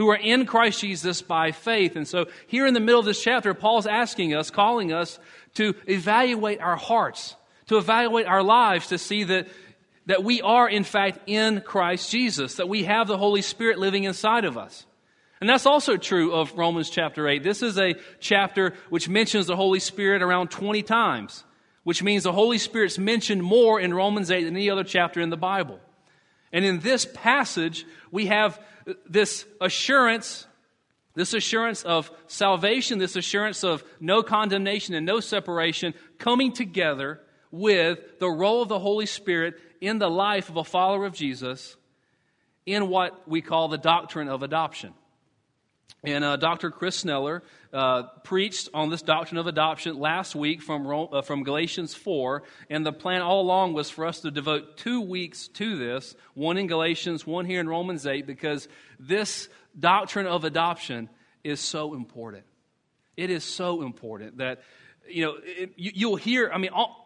who are in Christ Jesus by faith. And so here in the middle of this chapter, Paul's asking us, calling us to evaluate our hearts, to evaluate our lives, to see that we are, in fact, in Christ Jesus, that we have the Holy Spirit living inside of us. And that's also true of Romans chapter 8. This is a chapter which mentions the Holy Spirit around 20 times, which means the Holy Spirit's mentioned more in Romans 8 than any other chapter in the Bible. And in this passage, we have this assurance of salvation, this assurance of no condemnation and no separation coming together with the role of the Holy Spirit in the life of a follower of Jesus in what we call the doctrine of adoption. And Dr. Chris Sneller preached on this doctrine of adoption last week from Galatians 4, and the plan all along was for us to devote 2 weeks to this, one in Galatians, one here in Romans 8, because this doctrine of adoption is so important. It is so important that, you'll hear,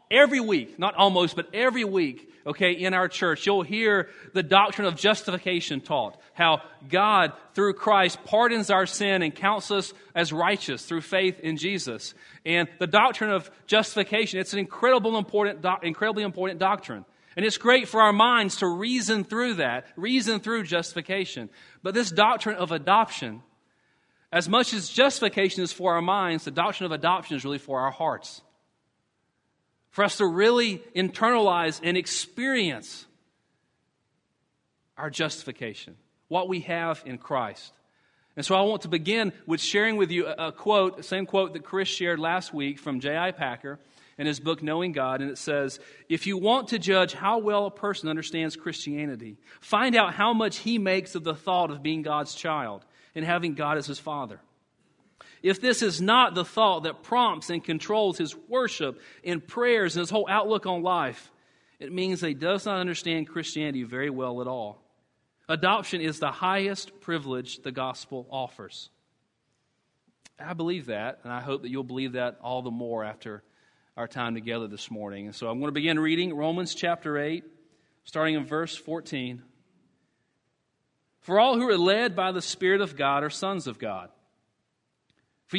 every week, not almost, but every week, in our church, you'll hear the doctrine of justification taught, how God, through Christ, pardons our sin and counts us as righteous through faith in Jesus. And the doctrine of justification, it's an incredibly important doctrine. And it's great for our minds to reason through that, reason through justification. But this doctrine of adoption, as much as justification is for our minds, the doctrine of adoption is really for our hearts. For us to really internalize and experience our justification, what we have in Christ. And so I want to begin with sharing with you a quote, the same quote that Chris shared last week from J.I. Packer in his book, Knowing God, and it says, "If you want to judge how well a person understands Christianity, find out how much he makes of the thought of being God's child and having God as his father. If this is not the thought that prompts and controls his worship and prayers and his whole outlook on life, it means that he does not understand Christianity very well at all. Adoption is the highest privilege the gospel offers." I believe that, and I hope that you'll believe that all the more after our time together this morning. And so I'm going to begin reading Romans chapter 8, starting in verse 14. "For all who are led by the Spirit of God are sons of God. For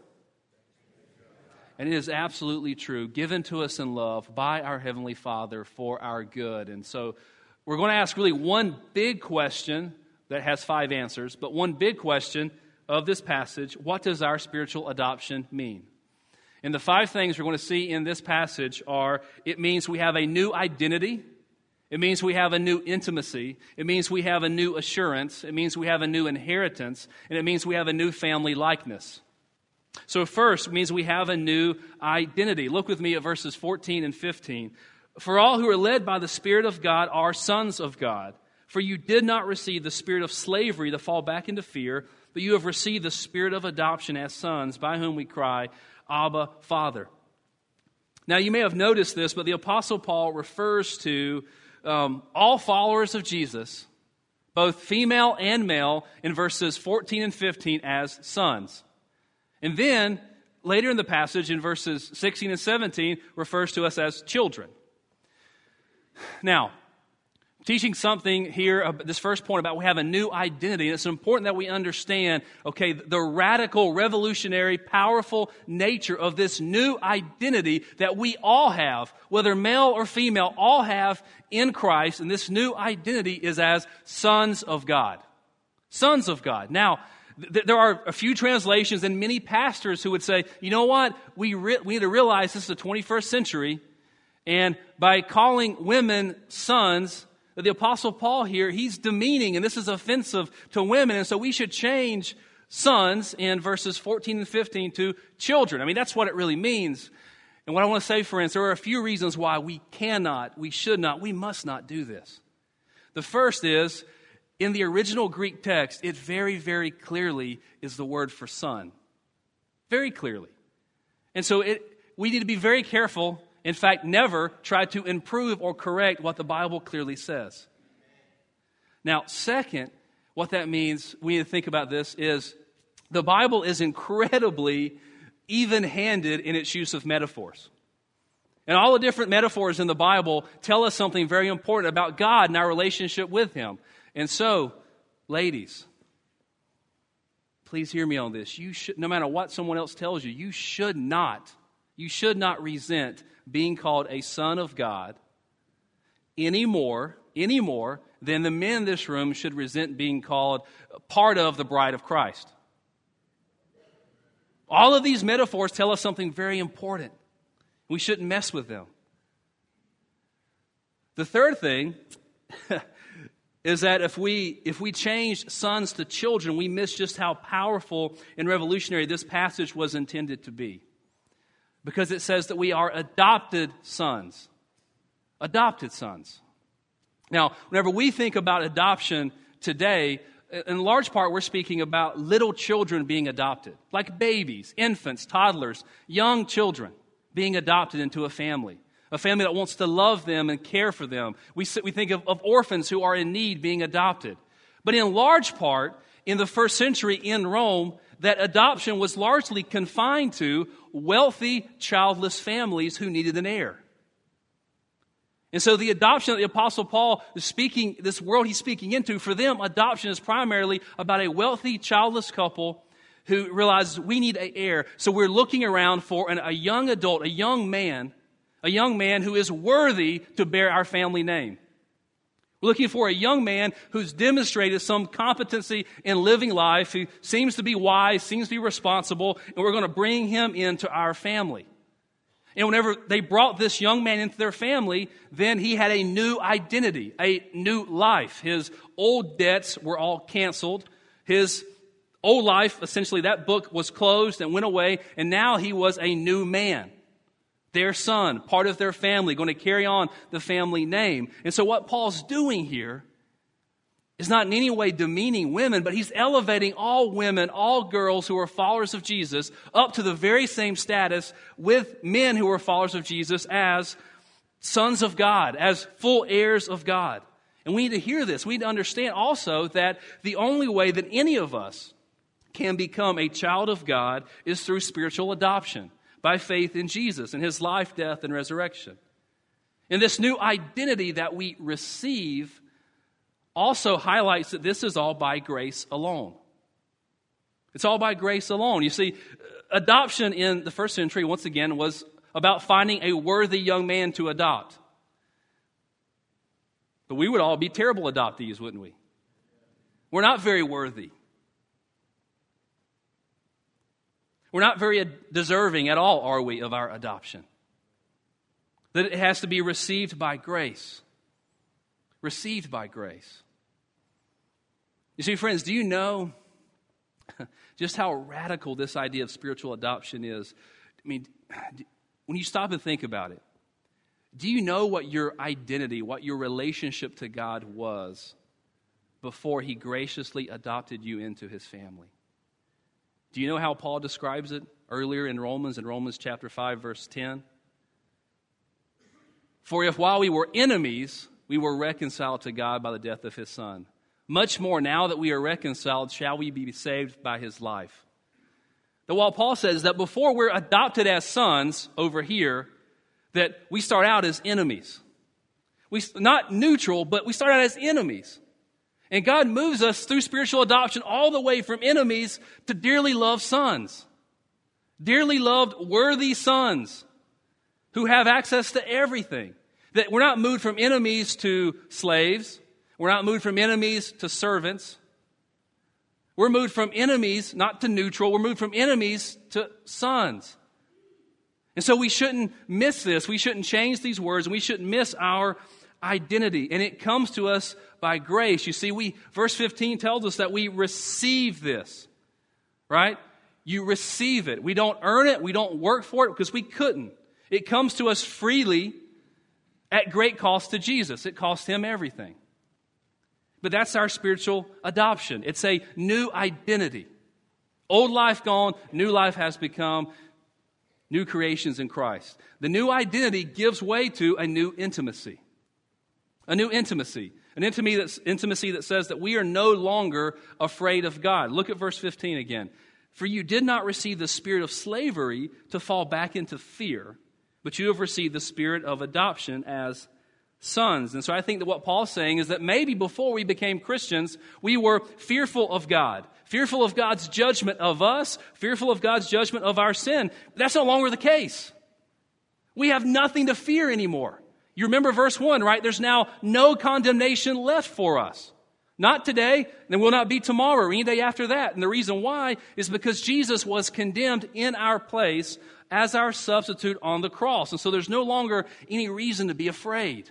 And it is absolutely true, given to us in love by our Heavenly Father for our good. And so we're going to ask really one big question that has five answers, but one big question of this passage: what does our spiritual adoption mean? And the five things we're going to see in this passage are: it means we have a new identity, it means we have a new intimacy, it means we have a new assurance, it means we have a new inheritance, and it means we have a new family likeness. So first, it means we have a new identity. Look with me at verses 14 and 15. "For all who are led by the Spirit of God are sons of God. For you did not receive the spirit of slavery to fall back into fear, but you have received the spirit of adoption as sons, by whom we cry, 'Abba, Father.'" Now, you may have noticed this, but the Apostle Paul refers to all followers of Jesus, both female and male, in verses 14 and 15 as sons. And then, later in the passage, in verses 16 and 17, refers to us as children. Now, teaching something here, this first point about we have a new identity, and it's important that we understand, the radical, revolutionary, powerful nature of this new identity that we all have, whether male or female, all have in Christ, and this new identity is as sons of God. Sons of God. Now, there are a few translations and many pastors who would say, we need to realize this is the 21st century, and by calling women sons, the Apostle Paul here, he's demeaning, and this is offensive to women, and so we should change sons in verses 14 and 15 to children. That's what it really means. And what I want to say, friends, there are a few reasons why we cannot, we should not, we must not do this. The first is, in the original Greek text, it very, very clearly is the word for son. Very clearly. And so we need to be very careful. In fact, never try to improve or correct what the Bible clearly says. Now, second, what that means, we need to think about this, is the Bible is incredibly even-handed in its use of metaphors. And all the different metaphors in the Bible tell us something very important about God and our relationship with Him. And so, ladies, please hear me on this. You should, no matter what someone else tells you, you should not resent being called a son of God any more than the men in this room should resent being called part of the bride of Christ. All of these metaphors tell us something very important. We shouldn't mess with them. The third thing is that if we change sons to children, we miss just how powerful and revolutionary this passage was intended to be. Because it says that we are adopted sons. Adopted sons. Now, whenever we think about adoption today, in large part, we're speaking about little children being adopted, like babies, infants, toddlers, young children being adopted into a family that wants to love them and care for them. We think of orphans who are in need being adopted. But in large part, in the first century in Rome, that adoption was largely confined to wealthy, childless families who needed an heir. And so the adoption that the Apostle Paul is speaking, this world he's speaking into, for them, adoption is primarily about a wealthy, childless couple who realizes we need an heir. So we're looking around for a young adult, a young man who is worthy to bear our family name. We're looking for a young man who's demonstrated some competency in living life, who seems to be wise, seems to be responsible, and we're going to bring him into our family. And whenever they brought this young man into their family, then he had a new identity, a new life. His old debts were all canceled. His old life, essentially, that book was closed and went away, and now he was a new man. Their son, part of their family, going to carry on the family name. And so what Paul's doing here is not in any way demeaning women, but he's elevating all women, all girls who are followers of Jesus up to the very same status with men who are followers of Jesus as sons of God, as full heirs of God. And we need to hear this. We need to understand also that the only way that any of us can become a child of God is through spiritual adoption, by faith in Jesus and His life, death, and resurrection. And this new identity that we receive also highlights that this is all by grace alone. It's all by grace alone. You see, adoption in the first century, once again, was about finding a worthy young man to adopt. But we would all be terrible adoptees, wouldn't we? We're not very worthy. We're not very deserving at all, are we, of our adoption? That it has to be received by grace. Received by grace. You see, friends, do you know just how radical this idea of spiritual adoption is? I mean, when you stop and think about it, do you know what your identity, what your relationship to God was before He graciously adopted you into His family? Do you know how Paul describes it earlier in Romans chapter 5, verse 10? For if while we were enemies, we were reconciled to God by the death of His Son, much more now that we are reconciled, shall we be saved by His life. Now, while Paul says that before we're adopted as sons over here, that we start out as enemies. We not neutral, but we start out as enemies. And God moves us through spiritual adoption all the way from enemies to dearly loved sons. Dearly loved, worthy sons who have access to everything. That we're not moved from enemies to slaves. We're not moved from enemies to servants. We're moved from enemies, not to neutral. We're moved from enemies to sons. And so we shouldn't miss this. We shouldn't change these words. And we shouldn't miss our identity. And it comes to us by grace. You see, verse 15 tells us that we receive this. Right? You receive it. We don't earn it. We don't work for it because we couldn't. It comes to us freely, at great cost to Jesus. It cost Him everything. But that's our spiritual adoption. It's a new identity. Old life gone, new life has become. new creations in Christ. The new identity gives way to a new intimacy. A new intimacy. An intimacy that says that we are no longer afraid of God. Look at verse 15 again. For you did not receive the spirit of slavery to fall back into fear, but you have received the spirit of adoption as sons. And so I think that what Paul's saying is that maybe before we became Christians, we were fearful of God, fearful of God's judgment of us, fearful of God's judgment of our sin. That's no longer the case. We have nothing to fear anymore. You remember verse 1, right? There's now no condemnation left for us. Not today, and will not be tomorrow or any day after that. And the reason why is because Jesus was condemned in our place as our substitute on the cross. And so there's no longer any reason to be afraid.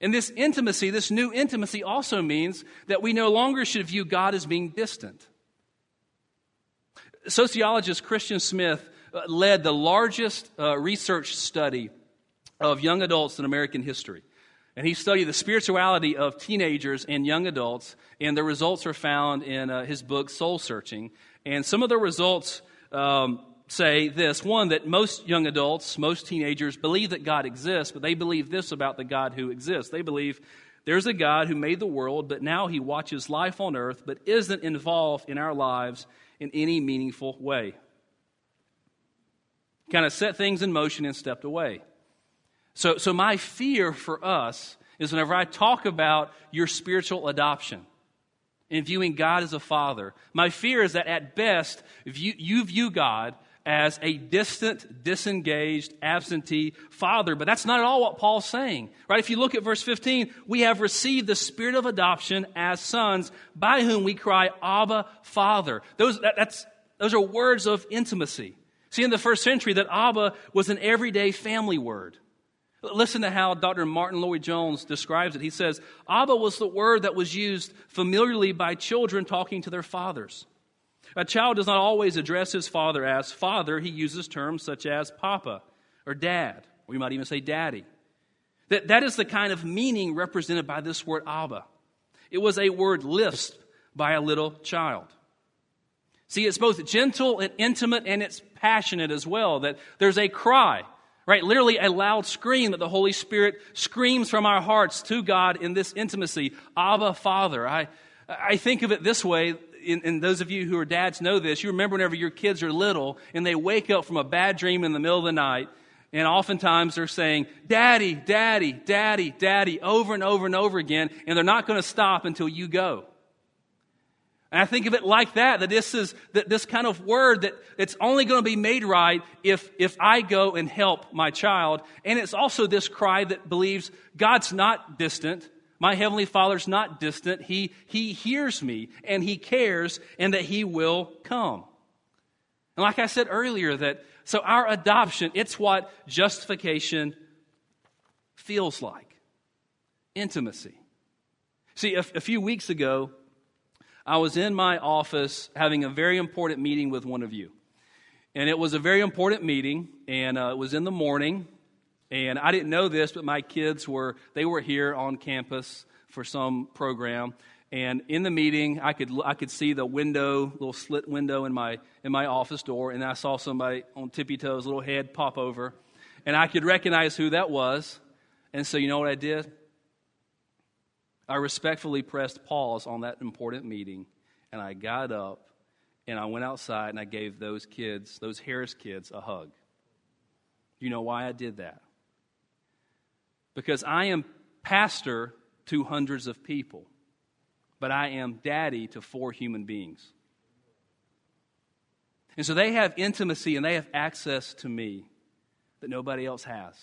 And this intimacy, this new intimacy, also means that we no longer should view God as being distant. Sociologist Christian Smith led the largest research study of young adults in American history. And he studied the spirituality of teenagers and young adults, and the results are found in his book, Soul Searching. And some of the results say this. One, that most young adults, most teenagers, believe that God exists, but they believe this about the God who exists. They believe there's a God who made the world, but now he watches life on earth, but isn't involved in our lives in any meaningful way. Kind of set things in motion and stepped away. So my fear for us is whenever I talk about your spiritual adoption and viewing God as a father, my fear is that at best, if you view God as a distant, disengaged, absentee father. But that's not at all what Paul's saying, right? If you look at verse 15, we have received the spirit of adoption as sons, by whom we cry, Abba, Father. Those are words of intimacy. See, in the first century, that Abba was an everyday family word. Listen to how Dr. Martin Lloyd-Jones describes it. He says, Abba was the word that was used familiarly by children talking to their fathers. A child does not always address his father as father. He uses terms such as papa or dad. Or you might even say daddy. That is the kind of meaning represented by this word Abba. It was a word lisped by a little child. See, it's both gentle and intimate, and it's passionate as well. That there's a cry. Right, literally a loud scream that the Holy Spirit screams from our hearts to God in this intimacy. Abba, Father. I think of it this way, and those of you who are dads know this. You remember whenever your kids are little and they wake up from a bad dream in the middle of the night, and oftentimes they're saying, Daddy, Daddy, Daddy, Daddy, over and over and over again, and they're not going to stop until you go. And I think of it like that this is this kind of word that it's only going to be made right if I go and help my child. And it's also this cry that believes God's not distant. My Heavenly Father's not distant. He hears me and he cares and that he will come. And like I said earlier, so our adoption, it's what justification feels like. Intimacy. See, a few weeks ago, I was in my office having a very important meeting with one of you. And it was a very important meeting, and it was in the morning. And I didn't know this, but my kids were here on campus for some program. And in the meeting, I could see the window, little slit window in my office door, and I saw somebody on tippy toes, little head pop over. And I could recognize who that was. And so you know what I did? I respectfully pressed pause on that important meeting, and I got up, and I went outside, and I gave those Harris kids, a hug. You know why I did that? Because I am pastor to hundreds of people, but I am daddy to 4 human beings. And so they have intimacy, and they have access to me that nobody else has.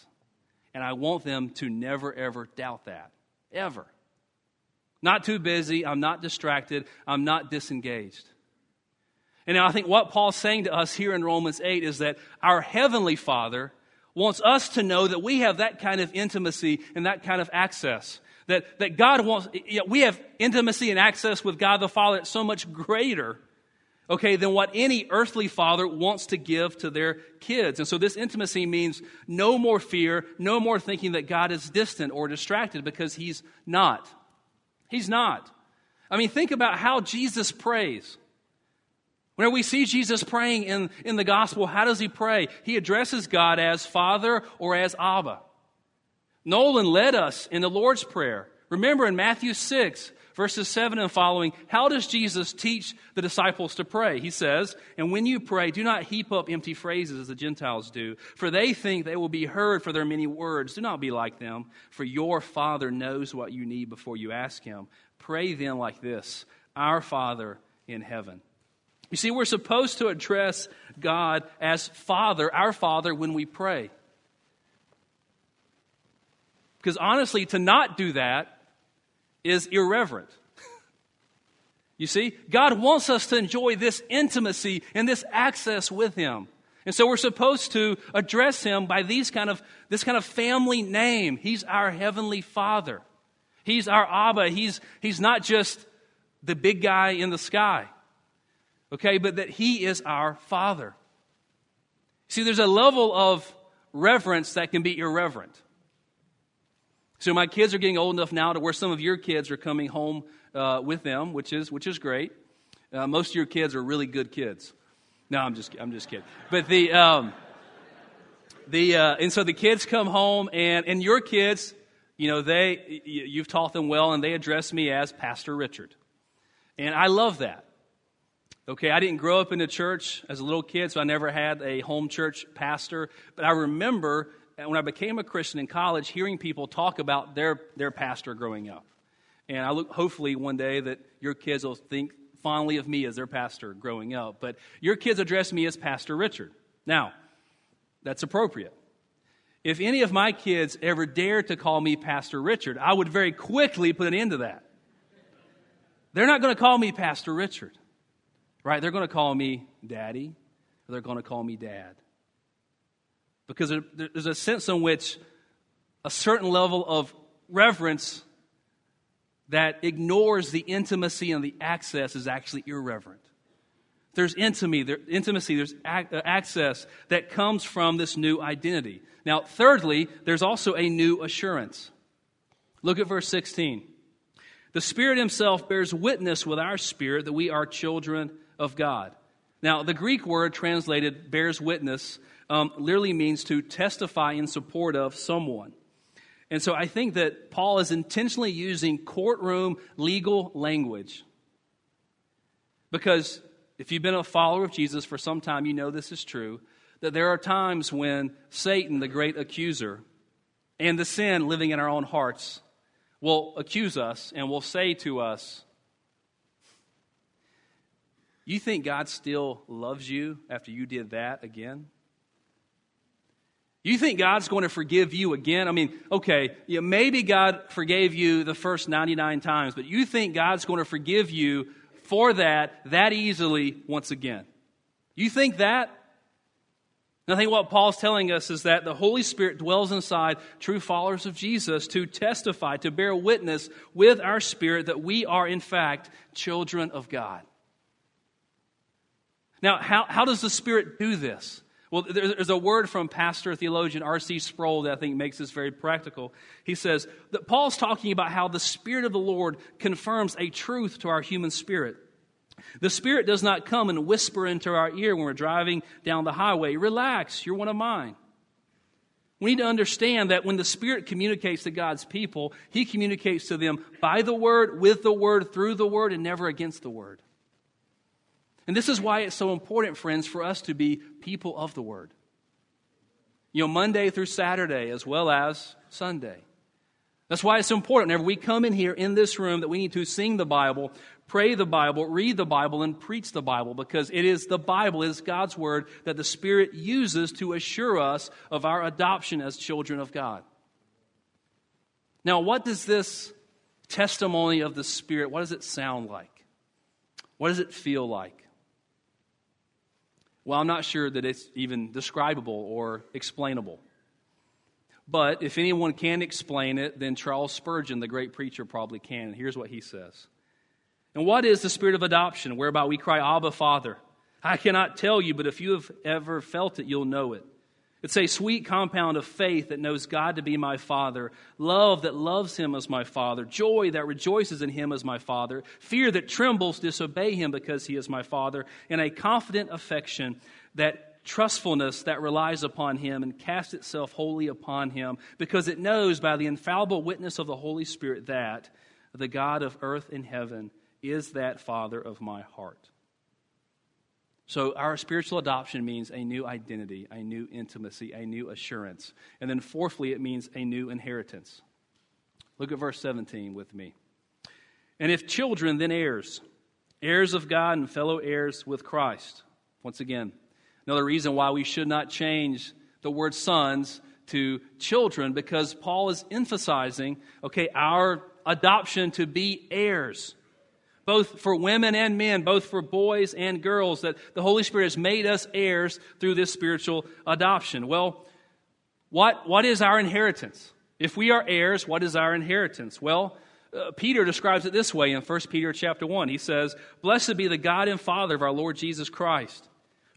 And I want them to never, ever doubt that, ever. Not too busy, I'm not distracted, I'm not disengaged. And now I think what Paul's saying to us here in Romans 8 is that our Heavenly Father wants us to know that we have that kind of intimacy and that kind of access. That God wants, we have intimacy and access with God the Father that's so much greater, than what any earthly father wants to give to their kids. And so this intimacy means no more fear, no more thinking that God is distant or distracted, because he's not. He's not. I mean, think about how Jesus prays. Whenever we see Jesus praying in the gospel, how does he pray? He addresses God as Father or as Abba. Nolan led us in the Lord's Prayer. Remember in Matthew 6, verses 7 and following, how does Jesus teach the disciples to pray? He says, "And when you pray, do not heap up empty phrases as the Gentiles do, for they think they will be heard for their many words. Do not be like them, for your Father knows what you need before you ask him. Pray then like this, Our Father in heaven." You see, we're supposed to address God as Father, our Father, when we pray. Because honestly, to not do that is irreverent. You see, God wants us to enjoy this intimacy and this access with him. And so we're supposed to address him by this kind of family name. He's our Heavenly Father. He's our Abba. He's not just the big guy in the sky. Okay, but that he is our Father. See, there's a level of reverence that can be irreverent. So my kids are getting old enough now to where some of your kids are coming home with them, which is great. Most of your kids are really good kids. No, I'm just kidding. But and so the kids come home, and your kids, you know, you've taught them well, and they address me as Pastor Richard, and I love that. Okay, I didn't grow up in the church as a little kid, so I never had a home church pastor. But I remember when I became a Christian in college, hearing people talk about their pastor growing up. And I look, hopefully one day that your kids will think fondly of me as their pastor growing up. But your kids address me as Pastor Richard. Now, that's appropriate. If any of my kids ever dared to call me Pastor Richard, I would very quickly put an end to that. They're not going to call me Pastor Richard. Right, they're going to call me Daddy, or they're going to call me Dad. Because there's a sense in which a certain level of reverence that ignores the intimacy and the access is actually irreverent. There's intimacy, there's access that comes from this new identity. Now, thirdly, there's also a new assurance. Look at verse 16. "The Spirit himself bears witness with our spirit that we are children of God." Now, the Greek word translated "bears witness" literally means to testify in support of someone. And so I think that Paul is intentionally using courtroom legal language, because if you've been a follower of Jesus for some time, you know this is true, that there are times when Satan, the great accuser, and the sin living in our own hearts will accuse us and will say to us, "You think God still loves you after you did that again? You think God's going to forgive you again? I mean, okay, yeah, maybe God forgave you the first 99 times, but you think God's going to forgive you for that easily once again? You think that?" And I think what Paul's telling us is that the Holy Spirit dwells inside true followers of Jesus to testify, to bear witness with our spirit that we are, in fact, children of God. Now, how does the Spirit do this? Well, there's a word from pastor, theologian R.C. Sproul that I think makes this very practical. He says that Paul's talking about how the Spirit of the Lord confirms a truth to our human spirit. "The Spirit does not come and whisper into our ear when we're driving down the highway, 'Relax, you're one of mine.' We need to understand that when the Spirit communicates to God's people, he communicates to them by the Word, with the Word, through the Word, and never against the Word." And this is why it's so important, friends, for us to be people of the Word. You know, Monday through Saturday as well as Sunday. That's why it's important whenever we come in here in this room that we need to sing the Bible, pray the Bible, read the Bible, and preach the Bible, because it is the Bible, it is God's Word that the Spirit uses to assure us of our adoption as children of God. Now, what does this testimony of the Spirit, what does it sound like? What does it feel like? Well, I'm not sure that it's even describable or explainable. But if anyone can explain it, then Charles Spurgeon, the great preacher, probably can. And here's what he says. "And what is the spirit of adoption, whereby we cry, 'Abba, Father'? I cannot tell you, but if you have ever felt it, you'll know it. It's a sweet compound of faith that knows God to be my Father, love that loves Him as my Father, joy that rejoices in Him as my Father, fear that trembles to disobey Him because He is my Father, and a confident affection, that trustfulness that relies upon Him and casts itself wholly upon Him, because it knows by the infallible witness of the Holy Spirit that the God of earth and heaven is that Father of my heart. So our spiritual adoption means a new identity, a new intimacy, a new assurance. And then fourthly, it means a new inheritance. Look at verse 17 with me. And if children, then heirs, heirs of God and fellow heirs with Christ. Once again, another reason why we should not change the word sons to children, because Paul is emphasizing, okay, our adoption to be heirs. Both for women and men, both for boys and girls, that the Holy Spirit has made us heirs through this spiritual adoption. Well, what is our inheritance? If we are heirs, what is our inheritance? Well, Peter describes it this way in 1 Peter chapter 1. He says, "Blessed be the God and Father of our Lord Jesus Christ.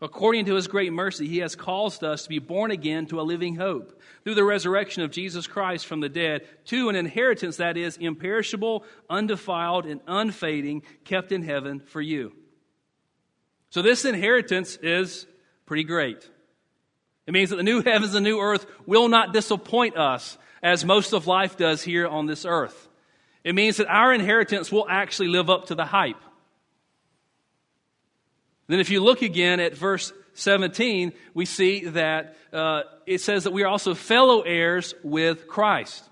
According to His great mercy, He has caused us to be born again to a living hope through the resurrection of Jesus Christ from the dead, to an inheritance that is imperishable, undefiled, and unfading, kept in heaven for you." So this inheritance is pretty great. It means that the new heavens and new earth will not disappoint us as most of life does here on this earth. It means that our inheritance will actually live up to the hype. Then if you look again at verse 17, we see that it says that we are also fellow heirs with Christ.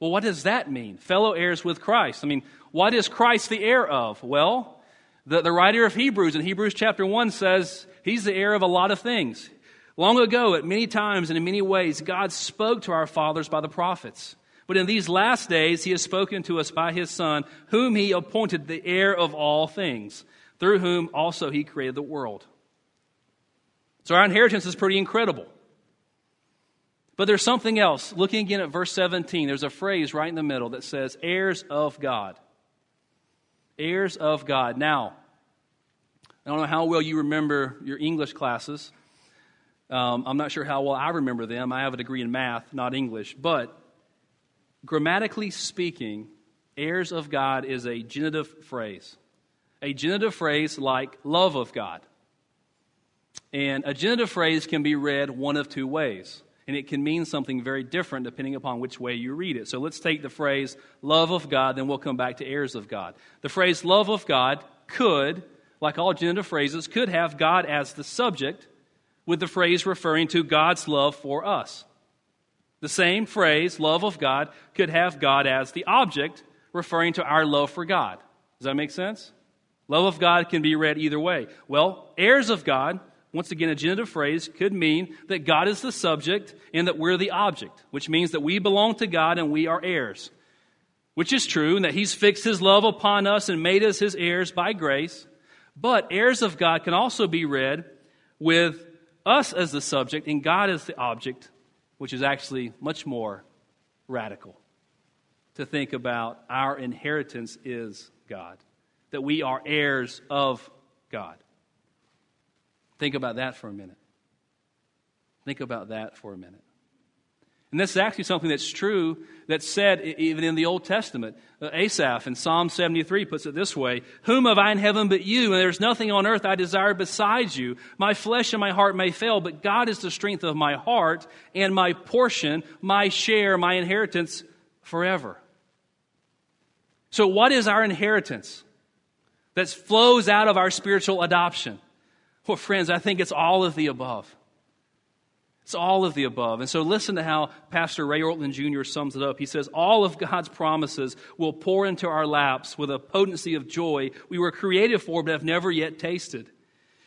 Well, what does that mean? Fellow heirs with Christ. I mean, what is Christ the heir of? Well, the writer of Hebrews in Hebrews chapter 1 says He's the heir of a lot of things. Long ago, at many times and in many ways, God spoke to our fathers by the prophets. But in these last days, He has spoken to us by His Son, whom He appointed the heir of all things, through whom also He created the world. So our inheritance is pretty incredible. But there's something else. Looking again at verse 17, there's a phrase right in the middle that says, heirs of God. Heirs of God. Now, I don't know how well you remember your English classes. I'm not sure how well I remember them. I have a degree in math, not English. But grammatically speaking, heirs of God is a genitive phrase. A genitive phrase like love of God. And a genitive phrase can be read one of two ways, and it can mean something very different depending upon which way you read it. So let's take the phrase love of God, then we'll come back to heirs of God. The phrase love of God could, like all genitive phrases, could have God as the subject, with the phrase referring to God's love for us. The same phrase, love of God, could have God as the object, referring to our love for God. Does that make sense? Love of God can be read either way. Well, heirs of God, once again, a genitive phrase, could mean that God is the subject and that we're the object, which means that we belong to God and we are heirs, which is true, and that He's fixed His love upon us and made us His heirs by grace. But heirs of God can also be read with us as the subject and God as the object, which is actually much more radical to think about. Our inheritance is God. That we are heirs of God. Think about that for a minute. Think about that for a minute. And this is actually something that's true, that's said even in the Old Testament. Asaph in Psalm 73 puts it this way, "Whom have I in heaven but you, and there's nothing on earth I desire besides you. My flesh and my heart may fail, but God is the strength of my heart and my portion, my share, my inheritance forever." So what is our inheritance that flows out of our spiritual adoption? Well, friends, I think it's all of the above. It's all of the above. And so listen to how Pastor Ray Ortlund Jr. sums it up. He says, all of God's promises will pour into our laps with a potency of joy we were created for but have never yet tasted.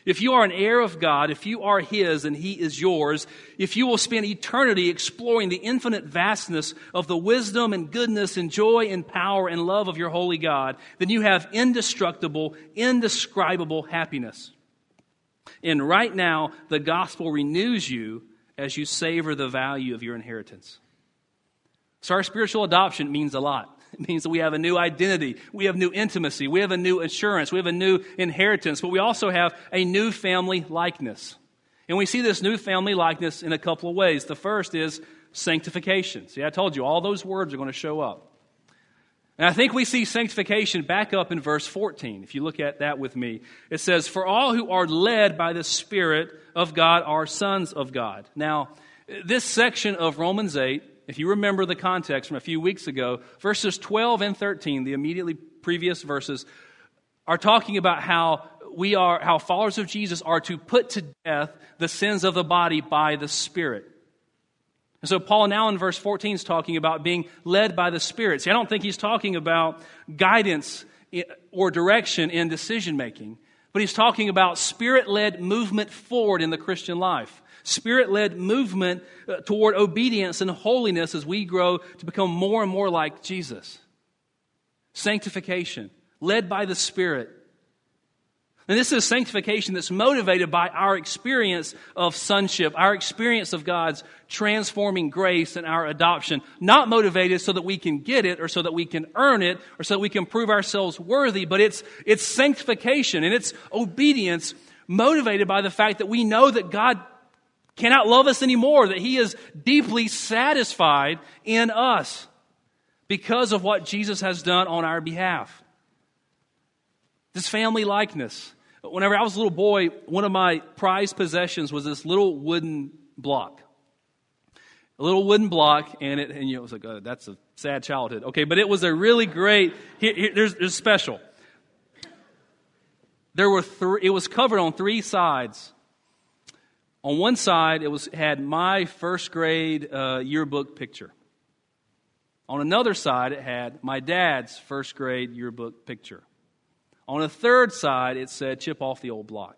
If you are an heir of God, if you are His and He is yours, if you will spend eternity exploring the infinite vastness of the wisdom and goodness and joy and power and love of your holy God, then you have indestructible, indescribable happiness. And right now, the gospel renews you as you savor the value of your inheritance. So our spiritual adoption means a lot. It means that we have a new identity, we have new intimacy, we have a new assurance, we have a new inheritance, but we also have a new family likeness. And we see this new family likeness in a couple of ways. The first is sanctification. See, I told you, all those words are going to show up. And I think we see sanctification back up in verse 14. If you look at that with me, it says, "For all who are led by the Spirit of God are sons of God." Now, this section of Romans 8, if you remember the context from a few weeks ago, verses 12 and 13, the immediately previous verses, are talking about how followers of Jesus are to put to death the sins of the body by the Spirit. And so Paul now in verse 14 is talking about being led by the Spirit. See, I don't think he's talking about guidance or direction in decision-making, but he's talking about Spirit-led movement forward in the Christian life. Spirit-led movement toward obedience and holiness as we grow to become more and more like Jesus. Sanctification, led by the Spirit. And this is sanctification that's motivated by our experience of sonship, our experience of God's transforming grace and our adoption, not motivated so that we can get it or so that we can earn it or so that we can prove ourselves worthy, but it's sanctification and it's obedience motivated by the fact that we know that God cannot love us anymore, that He is deeply satisfied in us because of what Jesus has done on our behalf. This family likeness. Whenever I was a little boy, one of my prized possessions was this little wooden block. A little wooden block, and it was like, oh, that's a sad childhood. Okay, but it was a really great. There's special. There were three. It was covered on three sides. On one side, it had my first grade yearbook picture. On another side, it had my dad's first grade yearbook picture. On the third side, it said, "Chip off the old block."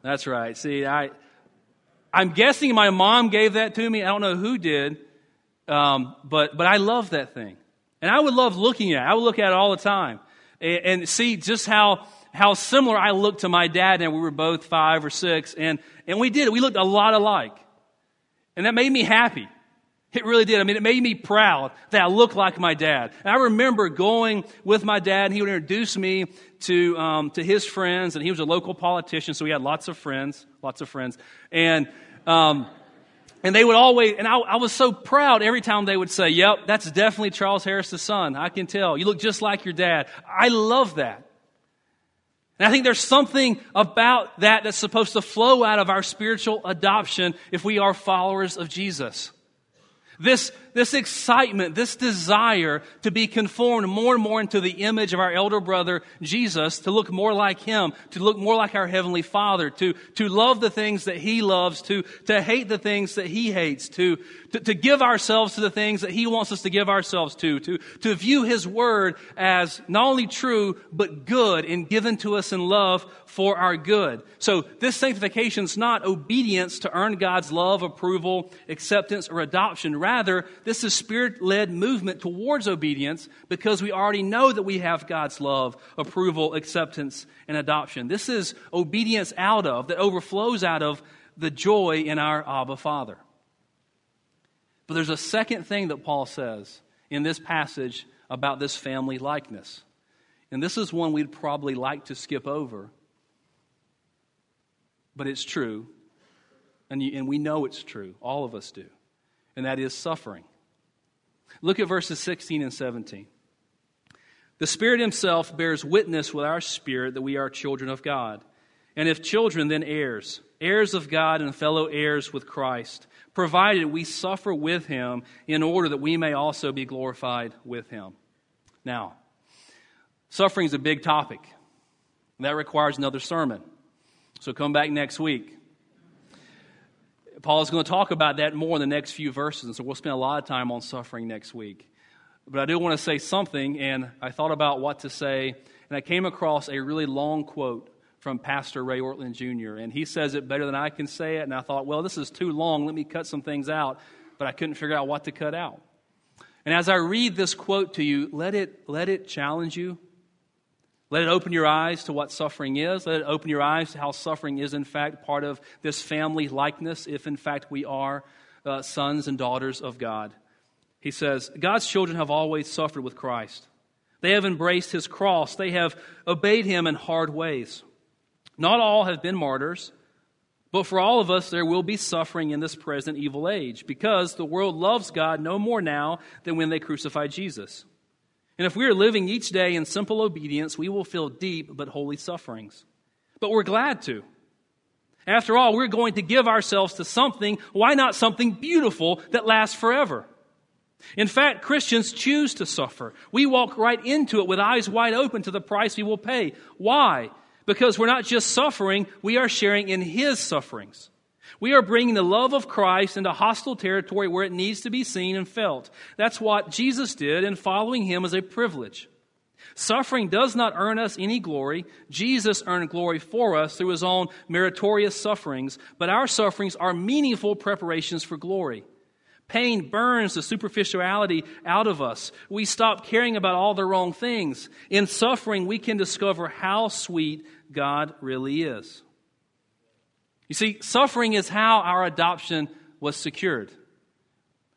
That's right. See, I'm guessing my mom gave that to me. I don't know who did, but I love that thing. And I would love looking at it. I would look at it all the time and see just how similar I looked to my dad. And we were both 5 or 6, and we did. We looked a lot alike. And that made me happy. It really did. I mean, it made me proud that I looked like my dad. And I remember going with my dad, and he would introduce me to his friends, and he was a local politician, so he had lots of friends. And they would always, and I was so proud every time they would say, "Yep, that's definitely Charles Harris's son. I can tell. You look just like your dad." I love that. And I think there's something about that that's supposed to flow out of our spiritual adoption if we are followers of Jesus. This excitement, this desire to be conformed more and more into the image of our elder brother, Jesus, to look more like Him, to look more like our Heavenly Father, to love the things that He loves, to hate the things that He hates, to give ourselves to the things that He wants us to give ourselves to view His Word as not only true, but good and given to us in love for our good. So this sanctification is not obedience to earn God's love, approval, acceptance, or adoption. Rather, this is Spirit-led movement towards obedience because we already know that we have God's love, approval, acceptance, and adoption. This is obedience out of, that overflows out of the joy in our Abba Father. But there's a second thing that Paul says in this passage about this family likeness. And this is one we'd probably like to skip over, but it's true, and we know it's true. All of us do. And that is suffering. Look at verses 16 and 17. "The Spirit Himself bears witness with our spirit that we are children of God. And if children, then heirs, heirs of God and fellow heirs with Christ, provided we suffer with Him in order that we may also be glorified with Him." Now, suffering is a big topic. That requires another sermon. So come back next week. Paul is going to talk about that more in the next few verses, and so we'll spend a lot of time on suffering next week. But I do want to say something, and I thought about what to say, and I came across a really long quote from Pastor Ray Ortlund Jr., and he says it better than I can say it, and I thought, well, this is too long, let me cut some things out, but I couldn't figure out what to cut out. And as I read this quote to you, let it challenge you. Let it open your eyes to what suffering is. Let it open your eyes to how suffering is, in fact, part of this family likeness, if, in fact, we are sons and daughters of God. He says, "God's children have always suffered with Christ. They have embraced His cross. They have obeyed Him in hard ways. Not all have been martyrs, But for all of us, there will be suffering in this present evil age, because the world loves God no more now than when they crucified Jesus. And if we are living each day in simple obedience, we will feel deep but holy sufferings. But we're glad to. After all, we're going to give ourselves to something. Why not something beautiful that lasts forever? In fact, Christians choose to suffer. We walk right into it with eyes wide open to the price we will pay. Why? Because we're not just suffering, we are sharing in His sufferings. We are bringing the love of Christ into hostile territory where it needs to be seen and felt. That's what Jesus did, and following Him is a privilege. Suffering does not earn us any glory. Jesus earned glory for us through His own meritorious sufferings, but our sufferings are meaningful preparations for glory. Pain burns the superficiality out of us. We stop caring about all the wrong things. In suffering, we can discover how sweet God really is. You see, suffering is how our adoption was secured.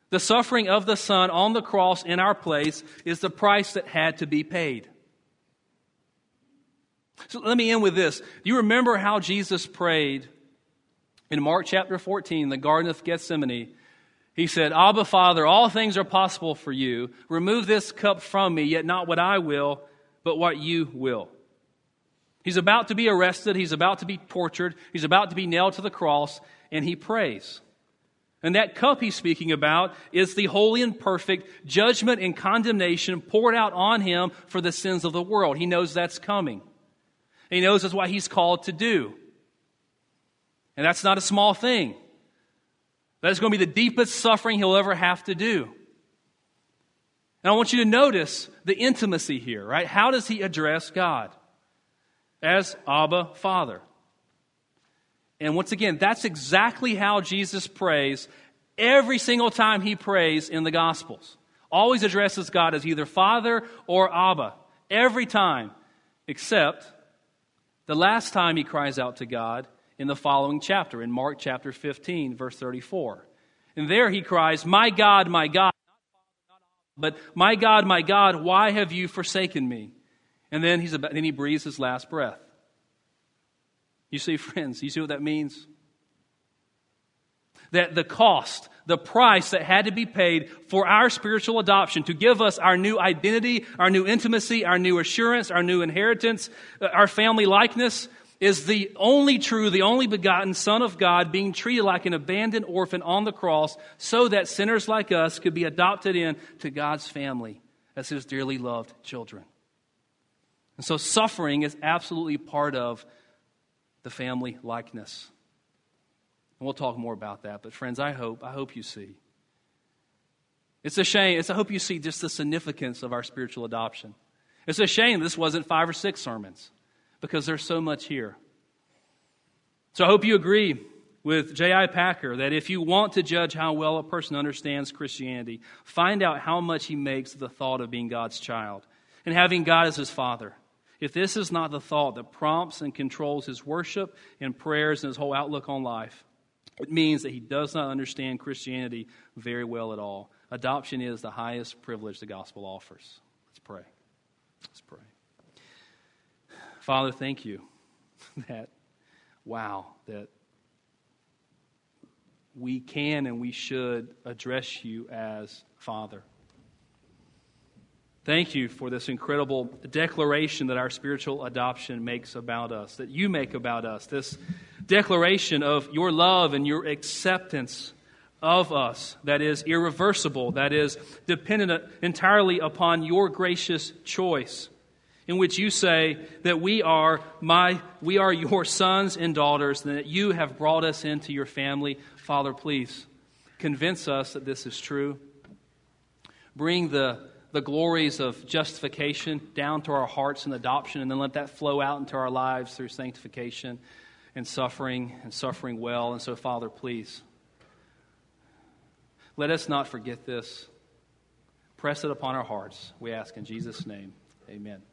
The suffering of the Son on the cross in our place is the price that had to be paid. So let me end with this. Do you remember how Jesus prayed in Mark chapter 14, in the Garden of Gethsemane? He said, "Abba, Father, all things are possible for you. Remove this cup from me, yet not what I will, but what you will." He's about to be arrested. He's about to be tortured. He's about to be nailed to the cross, and he prays. And that cup he's speaking about is the holy and perfect judgment and condemnation poured out on him for the sins of the world. He knows that's coming. He knows that's what he's called to do. And that's not a small thing. That is going to be the deepest suffering he'll ever have to do. And I want you to notice the intimacy here, right? How does he address God? As Abba, Father. And once again, that's exactly how Jesus prays every single time he prays in the Gospels. Always addresses God as either Father or Abba. Every time. Except the last time he cries out to God, in the following chapter, in Mark chapter 15, verse 34. And there he cries, my God, but my God, why have you forsaken me? And then he breathes his last breath. You see, friends, you see what that means? That the cost, the price that had to be paid for our spiritual adoption, to give us our new identity, our new intimacy, our new assurance, our new inheritance, our family likeness, is the only true, the only begotten Son of God being treated like an abandoned orphan on the cross so that sinners like us could be adopted in to God's family as His dearly loved children. And so suffering is absolutely part of the family likeness. And we'll talk more about that. But friends, I hope you see. It's a shame. I hope you see just the significance of our spiritual adoption. It's a shame this wasn't 5 or 6 sermons, because there's so much here. So I hope you agree with J.I. Packer that if you want to judge how well a person understands Christianity, find out how much he makes of the thought of being God's child and having God as his Father. If this is not the thought that prompts and controls his worship and prayers and his whole outlook on life, it means that he does not understand Christianity very well at all. Adoption is the highest privilege the gospel offers. Let's pray. Let's pray. Father, thank you that we can and we should address you as Father. Thank you for this incredible declaration that our spiritual adoption makes about us, that you make about us, this declaration of your love and your acceptance of us that is irreversible, that is dependent entirely upon your gracious choice, in which you say that we are your sons and daughters, and that you have brought us into your family. Father, please convince us that this is true. Bring the glories of justification down to our hearts and adoption, and then let that flow out into our lives through sanctification and suffering well. And so, Father, please, let us not forget this. Press it upon our hearts, we ask in Jesus' name. Amen.